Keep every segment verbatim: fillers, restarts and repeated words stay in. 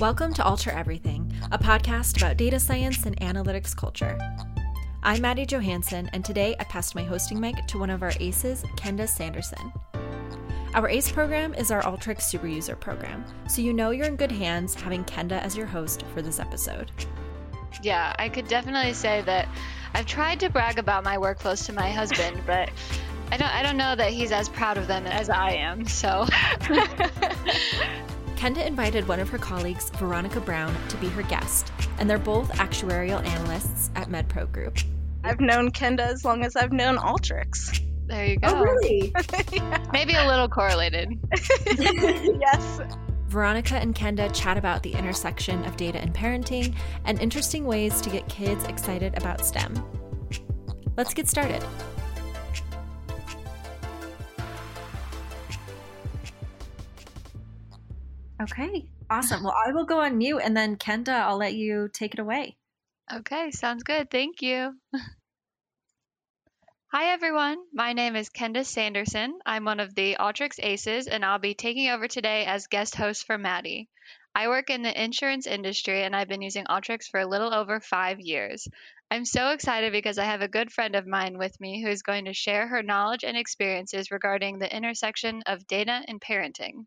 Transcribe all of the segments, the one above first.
Welcome to Alter Everything, a podcast about data science and analytics culture. I'm Maddie Johansson, and today I passed my hosting mic to one of our ACEs, Kenda Sanderson. Our ACE program is our Alteryx Superuser program, so you know you're in good hands having Kenda as your host for this episode. Yeah, I could definitely say that I've tried to brag about my workflows to my husband, but I don't I don't know that he's as proud of them as I am, so. Kenda invited one of her colleagues, Veronica Brown, to be her guest, and they're both actuarial analysts at MedPro Group. I've known Kenda as long as I've known Alteryx. There you go. Oh, really? Yeah. Maybe a little correlated. Yes. Veronica and Kenda chat about the intersection of data and parenting and interesting ways to get kids excited about STEM. Let's get started. Okay, awesome. Well, I will go on mute, and then Kenda, I'll let you take it away. Okay, sounds good. Thank you. Hi, everyone. My name is Kenda Sanderson. I'm one of the Alteryx ACEs, and I'll be taking over today as guest host for Maddie. I work in the insurance industry, and I've been using Alteryx for a little over five years. I'm so excited because I have a good friend of mine with me who is going to share her knowledge and experiences regarding the intersection of data and parenting.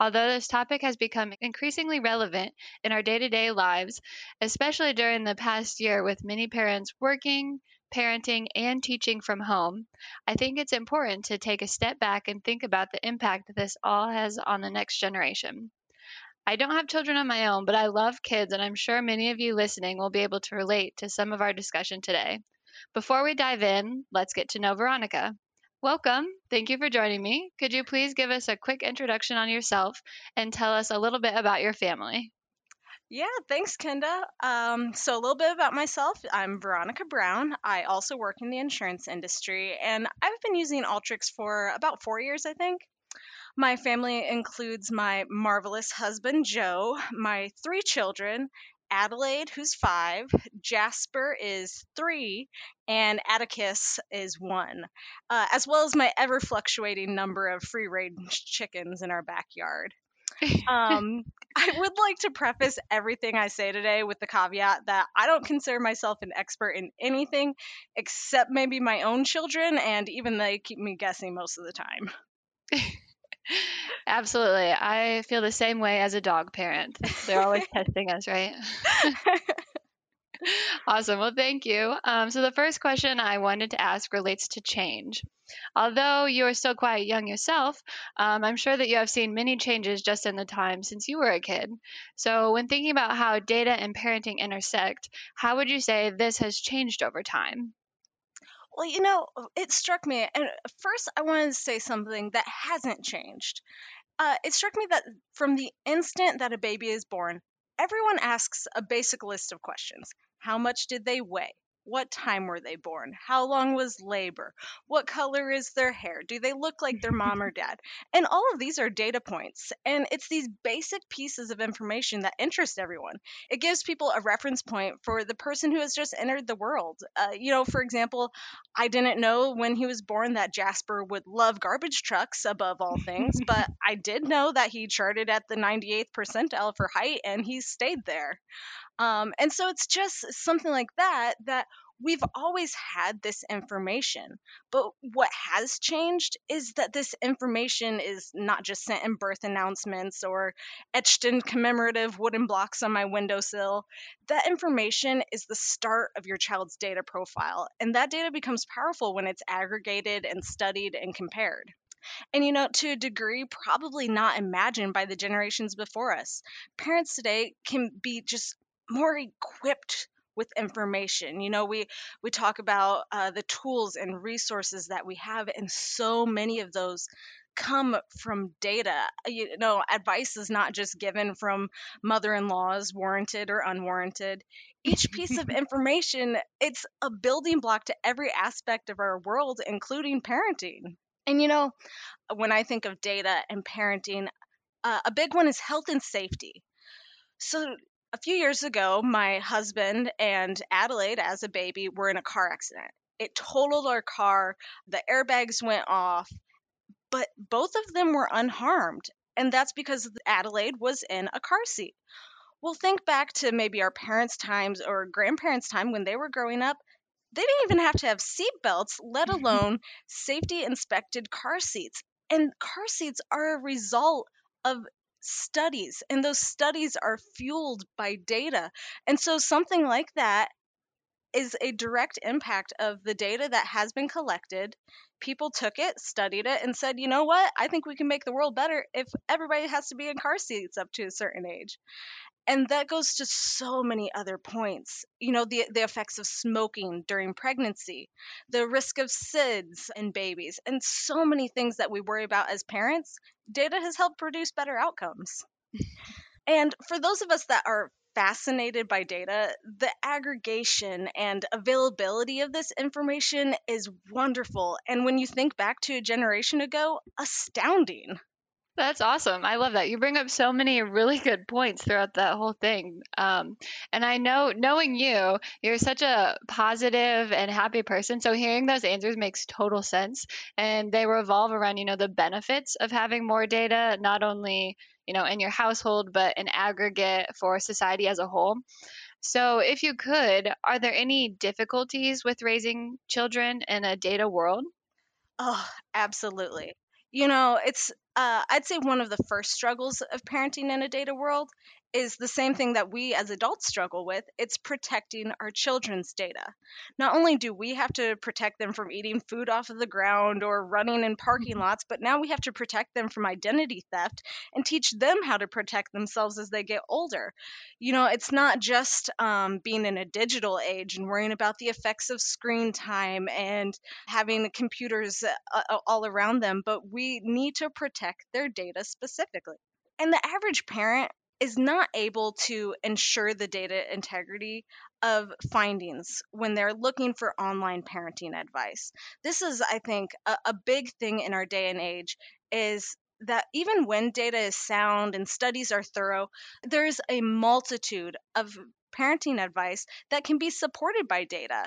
Although this topic has become increasingly relevant in our day-to-day lives, especially during the past year with many parents working, parenting, and teaching from home, I think it's important to take a step back and think about the impact this all has on the next generation. I don't have children of my own, but I love kids, and I'm sure many of you listening will be able to relate to some of our discussion today. Before we dive in, let's get to know Veronica. Welcome. Thank you for joining me. Could you please give us a quick introduction on yourself and tell us a little bit about your family? Yeah, thanks, Kenda. Um, so a little bit about myself. I'm Veronica Brown. I also work in the insurance industry, and I've been using Alteryx for about four years, I think. My family includes my marvelous husband, Joe, my three children, Adelaide, who's five, Jasper is three, and Atticus is one, uh, as well as my ever-fluctuating number of free-range chickens in our backyard. Um, I would like to preface everything I say today with the caveat that I don't consider myself an expert in anything except maybe my own children, and even they keep me guessing most of the time. Absolutely. I feel the same way as a dog parent. They're always testing us, right? Awesome. Well, thank you. Um, so the first question I wanted to ask relates to change. Although you are still quite young yourself, um, I'm sure that you have seen many changes just in the time since you were a kid. So when thinking about how data and parenting intersect, how would you say this has changed over time? Well, you know, it struck me, and first I wanted to say something that hasn't changed. Uh, it struck me that from the instant that a baby is born, everyone asks a basic list of questions. How much did they weigh? What time were they born? How long was labor? What color is their hair? Do they look like their mom or dad? And all of these are data points, and it's these basic pieces of information that interest everyone. It gives people a reference point for the person who has just entered the world. Uh, you know, for example, I didn't know when he was born that Jasper would love garbage trucks above all things, but I did know that he charted at the ninety-eighth percentile for height, and he stayed there. Um, and so it's just something like that, that we've always had this information. But what has changed is that this information is not just sent in birth announcements or etched in commemorative wooden blocks on my windowsill. That information is the start of your child's data profile. And that data becomes powerful when it's aggregated and studied and compared. And, you know, to a degree, probably not imagined by the generations before us. Parents today can be just more equipped with information. You know, we we talk about uh, the tools and resources that we have, and so many of those come from data. You know, advice is not just given from mother-in-laws, warranted or unwarranted. Each piece of information, it's a building block to every aspect of our world, including parenting. And, you know, when I think of data and parenting, uh, a big one is health and safety. So a few years ago, my husband and Adelaide, as a baby, were in a car accident. It totaled our car. The airbags went off, but both of them were unharmed. And that's because Adelaide was in a car seat. Well, think back to maybe our parents' times or grandparents' time when they were growing up. They didn't even have to have seat belts, let alone safety inspected car seats. And car seats are a result of studies, and those studies are fueled by data. And so something like that is a direct impact of the data that has been collected. People took it, studied it, and said, you know what? I think we can make the world better if everybody has to be in car seats up to a certain age. And that goes to so many other points. You know, the, the effects of smoking during pregnancy, the risk of SIDS in babies, and so many things that we worry about as parents. Data has helped produce better outcomes. And for those of us that are fascinated by data, the aggregation and availability of this information is wonderful. And when you think back to a generation ago, astounding. That's awesome. I love that. You bring up so many really good points throughout that whole thing. Um, and I know, knowing you, you're such a positive and happy person. So hearing those answers makes total sense. And they revolve around, you know, the benefits of having more data, not only, you know, in your household, but in aggregate for society as a whole. So if you could, are there any difficulties with raising children in a data world? Oh, absolutely. You know, it's uh, I'd say one of the first struggles of parenting in a data world is the same thing that we as adults struggle with. It's protecting our children's data. Not only do we have to protect them from eating food off of the ground or running in parking lots, but now we have to protect them from identity theft and teach them how to protect themselves as they get older. You know, it's not just um, being in a digital age and worrying about the effects of screen time and having computers uh, all around them, but we need to protect their data specifically. And the average parent is not able to ensure the data integrity of findings when they're looking for online parenting advice. This is, I think, a, a big thing in our day and age, is that even when data is sound and studies are thorough, there is a multitude of parenting advice that can be supported by data.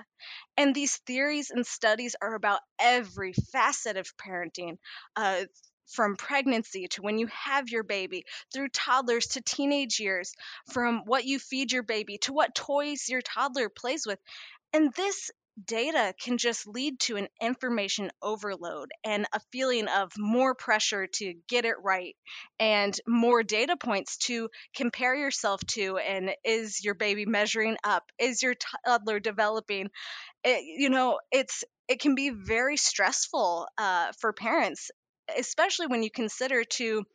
And these theories and studies are about every facet of parenting, uh, from pregnancy to when you have your baby, through toddlers to teenage years, from what you feed your baby to what toys your toddler plays with. And this data can just lead to an information overload and a feeling of more pressure to get it right and more data points to compare yourself to. And is your baby measuring up? Is your toddler developing? It, you know, it's it can be very stressful uh, for parents, especially when you consider to,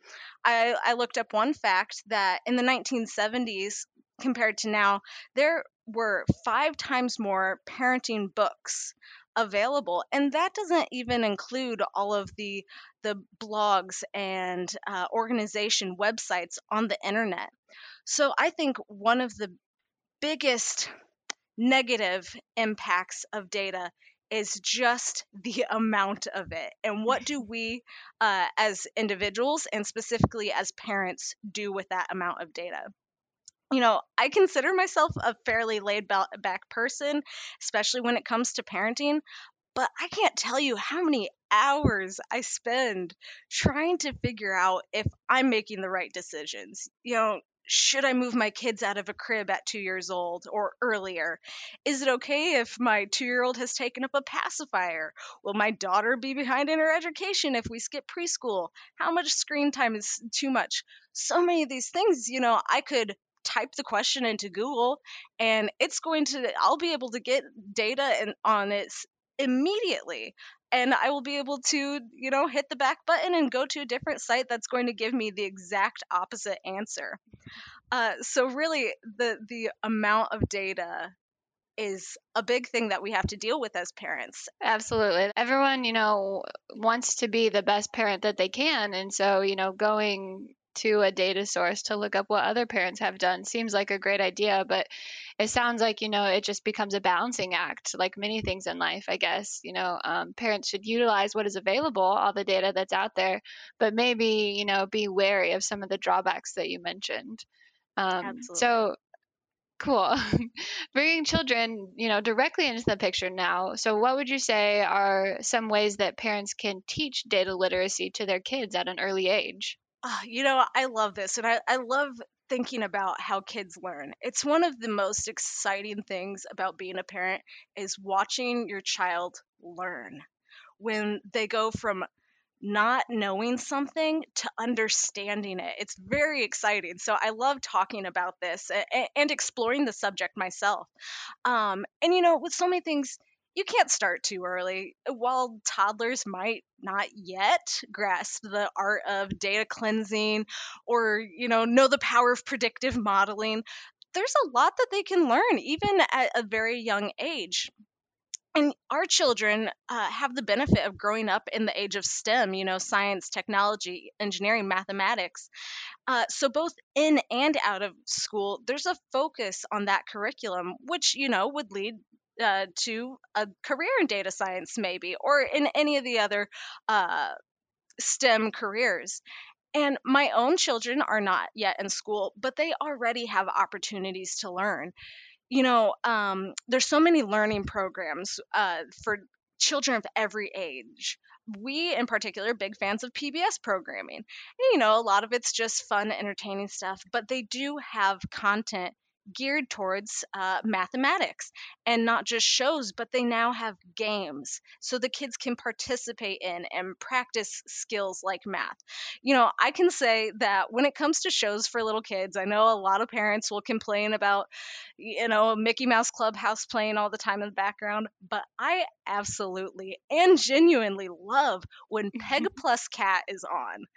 I, I looked up one fact that in the nineteen seventies compared to now, there were five times more parenting books available. And that doesn't even include all of the, the blogs and uh, organization websites on the internet. So I think one of the biggest negative impacts of data is just the amount of it. And what do we uh, as individuals and specifically as parents do with that amount of data? You know, I consider myself a fairly laid back person, especially when it comes to parenting, but I can't tell you how many hours I spend trying to figure out if I'm making the right decisions. You know, should I move my kids out of a crib at two years old or earlier? Is it okay if my two-year-old has taken up a pacifier? Will my daughter be behind in her education if we skip preschool? How much screen time is too much? So many of these things, you know, I could type the question into Google and it's going to, I'll be able to get data on it immediately. And I will be able to, you know, hit the back button and go to a different site that's going to give me the exact opposite answer. Uh, so really, the the amount of data is a big thing that we have to deal with as parents. Absolutely. Everyone, you know, wants to be the best parent that they can. And so, you know, going to a data source to look up what other parents have done seems like a great idea, but it sounds like, you know, it just becomes a balancing act, like many things in life, I guess. You know, um, parents should utilize what is available, all the data that's out there, but maybe, you know, be wary of some of the drawbacks that you mentioned. Um, Absolutely. So cool. Bringing children, you know, directly into the picture now. So what would you say are some ways that parents can teach data literacy to their kids at an early age? Ah, you know, I love this, and I, I love thinking about how kids learn. It's one of the most exciting things about being a parent is watching your child learn. When they go from not knowing something to understanding it, it's very exciting. So I love talking about this and, and exploring the subject myself. Um, and you know, with so many things, you can't start too early. While toddlers might not yet grasp the art of data cleansing or, you know, know the power of predictive modeling, there's a lot that they can learn even at a very young age. And our children uh, have the benefit of growing up in the age of STEM, you know, science, technology, engineering, mathematics. Uh, so both in and out of school, there's a focus on that curriculum, which, you know, would lead uh, to a career in data science maybe, or in any of the other uh, STEM careers. And my own children are not yet in school, but they already have opportunities to learn. You know, um, there's so many learning programs uh, for children of every age. We, in particular, are big fans of P B S programming. And, you know, a lot of it's just fun, entertaining stuff, but they do have content geared towards uh, mathematics, and not just shows, but they now have games so the kids can participate in and practice skills like math. You know, I can say that when it comes to shows for little kids, I know a lot of parents will complain about, you know, Mickey Mouse Clubhouse playing all the time in the background, but I absolutely and genuinely love when Peg Plus Cat is on.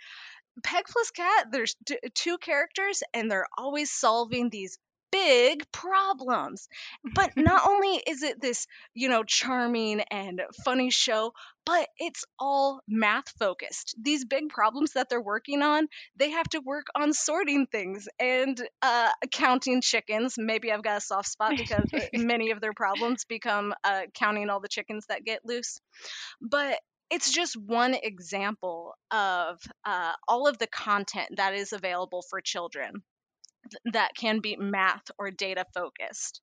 Peg Plus Cat, there's t- two characters, and they're always solving these big problems. But not only is it this, you know, charming and funny show, but it's all math focused. These big problems that they're working on, they have to work on sorting things and uh, counting chickens. Maybe I've got a soft spot because many of their problems become uh, counting all the chickens that get loose. But it's just one example of uh, all of the content that is available for children that can be math or data focused.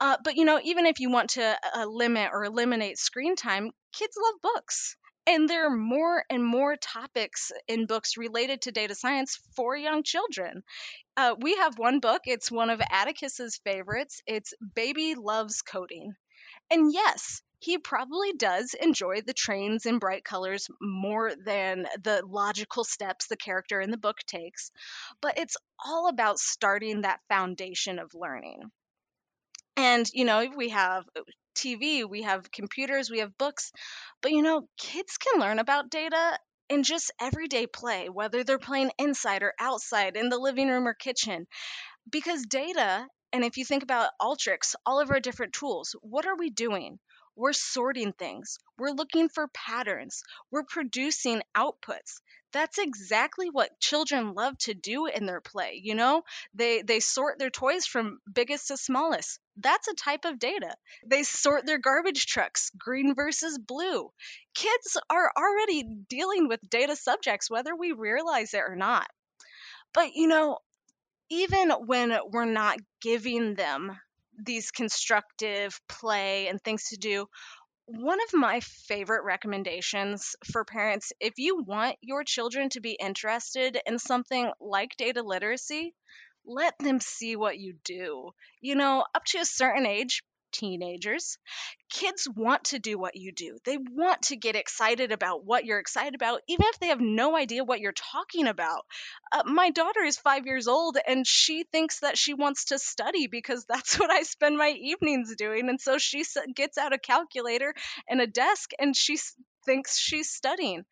Uh, but, you know, even if you want to uh, limit or eliminate screen time, kids love books. And there are more and more topics in books related to data science for young children. Uh, we have one book. It's one of Atticus's favorites. It's Baby Loves Coding. And yes, he probably does enjoy the trains and bright colors more than the logical steps the character in the book takes, but it's all about starting that foundation of learning. And, you know, we have T V, we have computers, we have books, but, you know, kids can learn about data in just everyday play, whether they're playing inside or outside, in the living room or kitchen, because data, and if you think about Alteryx, all of our different tools, what are we doing? We're sorting things. We're looking for patterns. We're producing outputs. That's exactly what children love to do in their play. You know, they, they sort their toys from biggest to smallest. That's a type of data. They sort their garbage trucks, green versus blue. Kids are already dealing with data subjects, whether we realize it or not. But, you know, even when we're not giving them these constructive play and things to do, one of my favorite recommendations for parents, if you want your children to be interested in something like data literacy, let them see what you do. You know, up to a certain age, teenagers, kids want to do what you do. They want to get excited about what you're excited about, even if they have no idea what you're talking about. Uh, my daughter is five years old, and she thinks that she wants to study because that's what I spend my evenings doing. And so she gets out a calculator and a desk, and she thinks she's studying.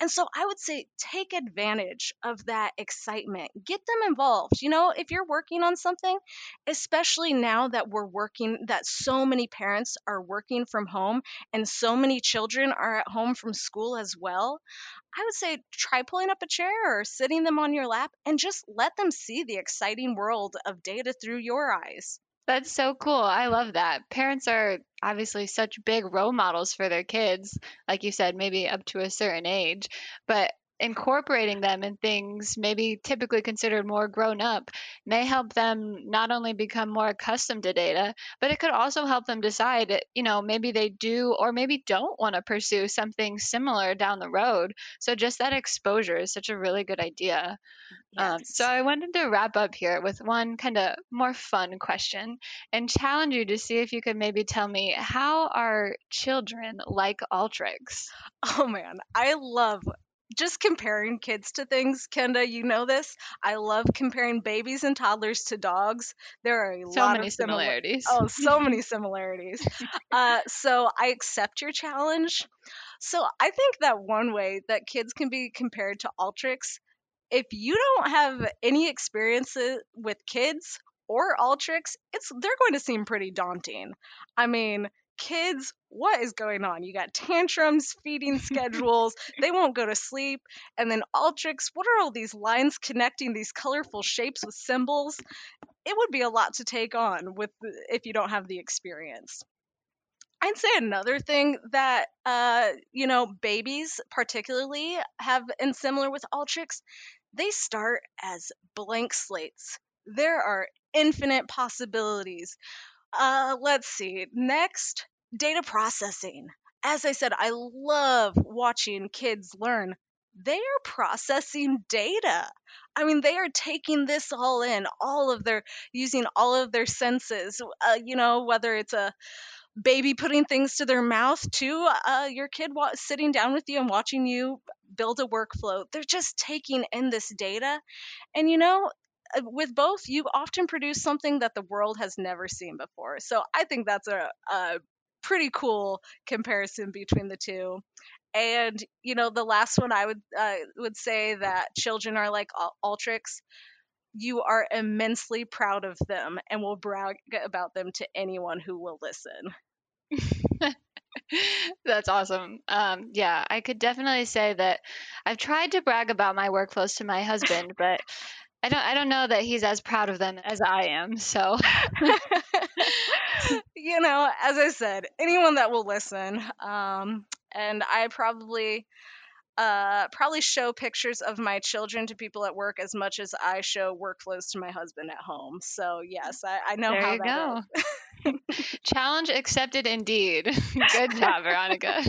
And so I would say take advantage of that excitement. Get them involved. You know, if you're working on something, especially now that we're working, that so many parents are working from home and so many children are at home from school as well, I would say try pulling up a chair or sitting them on your lap and just let them see the exciting world of data through your eyes. That's so cool. I love that. Parents are obviously such big role models for their kids, like you said, maybe up to a certain age. But incorporating them in things maybe typically considered more grown up may help them not only become more accustomed to data, but it could also help them decide, you know, maybe they do or maybe don't want to pursue something similar down the road. So just that exposure is such a really good idea. Yes. Um, so I wanted to wrap up here with one kind of more fun question and challenge you to see if you could maybe tell me, how are children like Alteryx? Oh man, I love just comparing kids to things. Kenda, you know this. I love comparing babies and toddlers to dogs. There are a so lot many of similarities. Simil- oh, so many similarities. Uh, so I accept your challenge. So I think that one way that kids can be compared to Alteryx, if you don't have any experiences with kids or Alteryx, it's they're going to seem pretty daunting. I mean, kids, what is going on? You got tantrums, feeding schedules, they won't go to sleep. And then Alteryx, what are all these lines connecting these colorful shapes with symbols? It would be a lot to take on with if you don't have the experience. I'd say another thing that, uh, you know, babies particularly have, and similar with Alteryx, they start as blank slates. There are infinite possibilities. Uh, let's see. Next, data processing. As I said, I love watching kids learn. They are processing data. I mean, they are taking this all in, all of their, using all of their senses, uh, you know, whether it's a baby putting things to their mouth to uh, your kid wa- sitting down with you and watching you build a workflow. They're just taking in this data. And, you know, with both, you often produce something that the world has never seen before. So I think that's a, a pretty cool comparison between the two. And, you know, the last one I would uh, would say that children are like Alteryx. You are immensely proud of them and will brag about them to anyone who will listen. That's awesome. Um, yeah, I could definitely say that I've tried to brag about my workflows to my husband, but I don't I don't know that he's as proud of them as I am. So, you know, as I said, anyone that will listen, um, and I probably uh, probably show pictures of my children to people at work as much as I show workflows to my husband at home. So, yes, I, I know there how you that go. Is. Challenge accepted indeed. Good job, Veronica.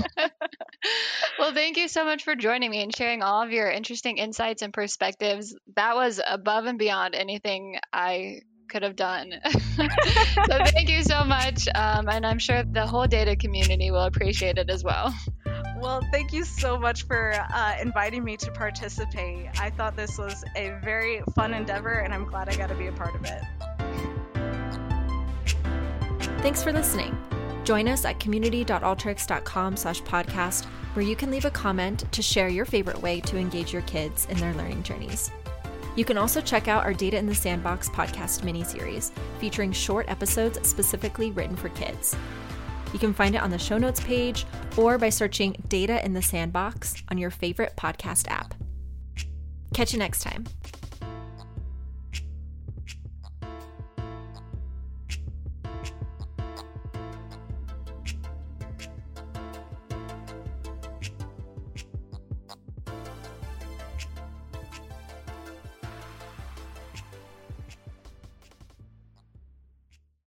Well, thank you so much for joining me and sharing all of your interesting insights and perspectives. That was above and beyond anything I could have done. So thank you so much. Um, and I'm sure the whole data community will appreciate it as well. Well, thank you so much for uh, inviting me to participate. I thought this was a very fun endeavor, and I'm glad I got to be a part of it. Thanks for listening. Join us at community.alteryx.com slash podcast, where you can leave a comment to share your favorite way to engage your kids in their learning journeys. You can also check out our Data in the Sandbox podcast miniseries, featuring short episodes specifically written for kids. You can find it on the show notes page or by searching Data in the Sandbox on your favorite podcast app. Catch you next time.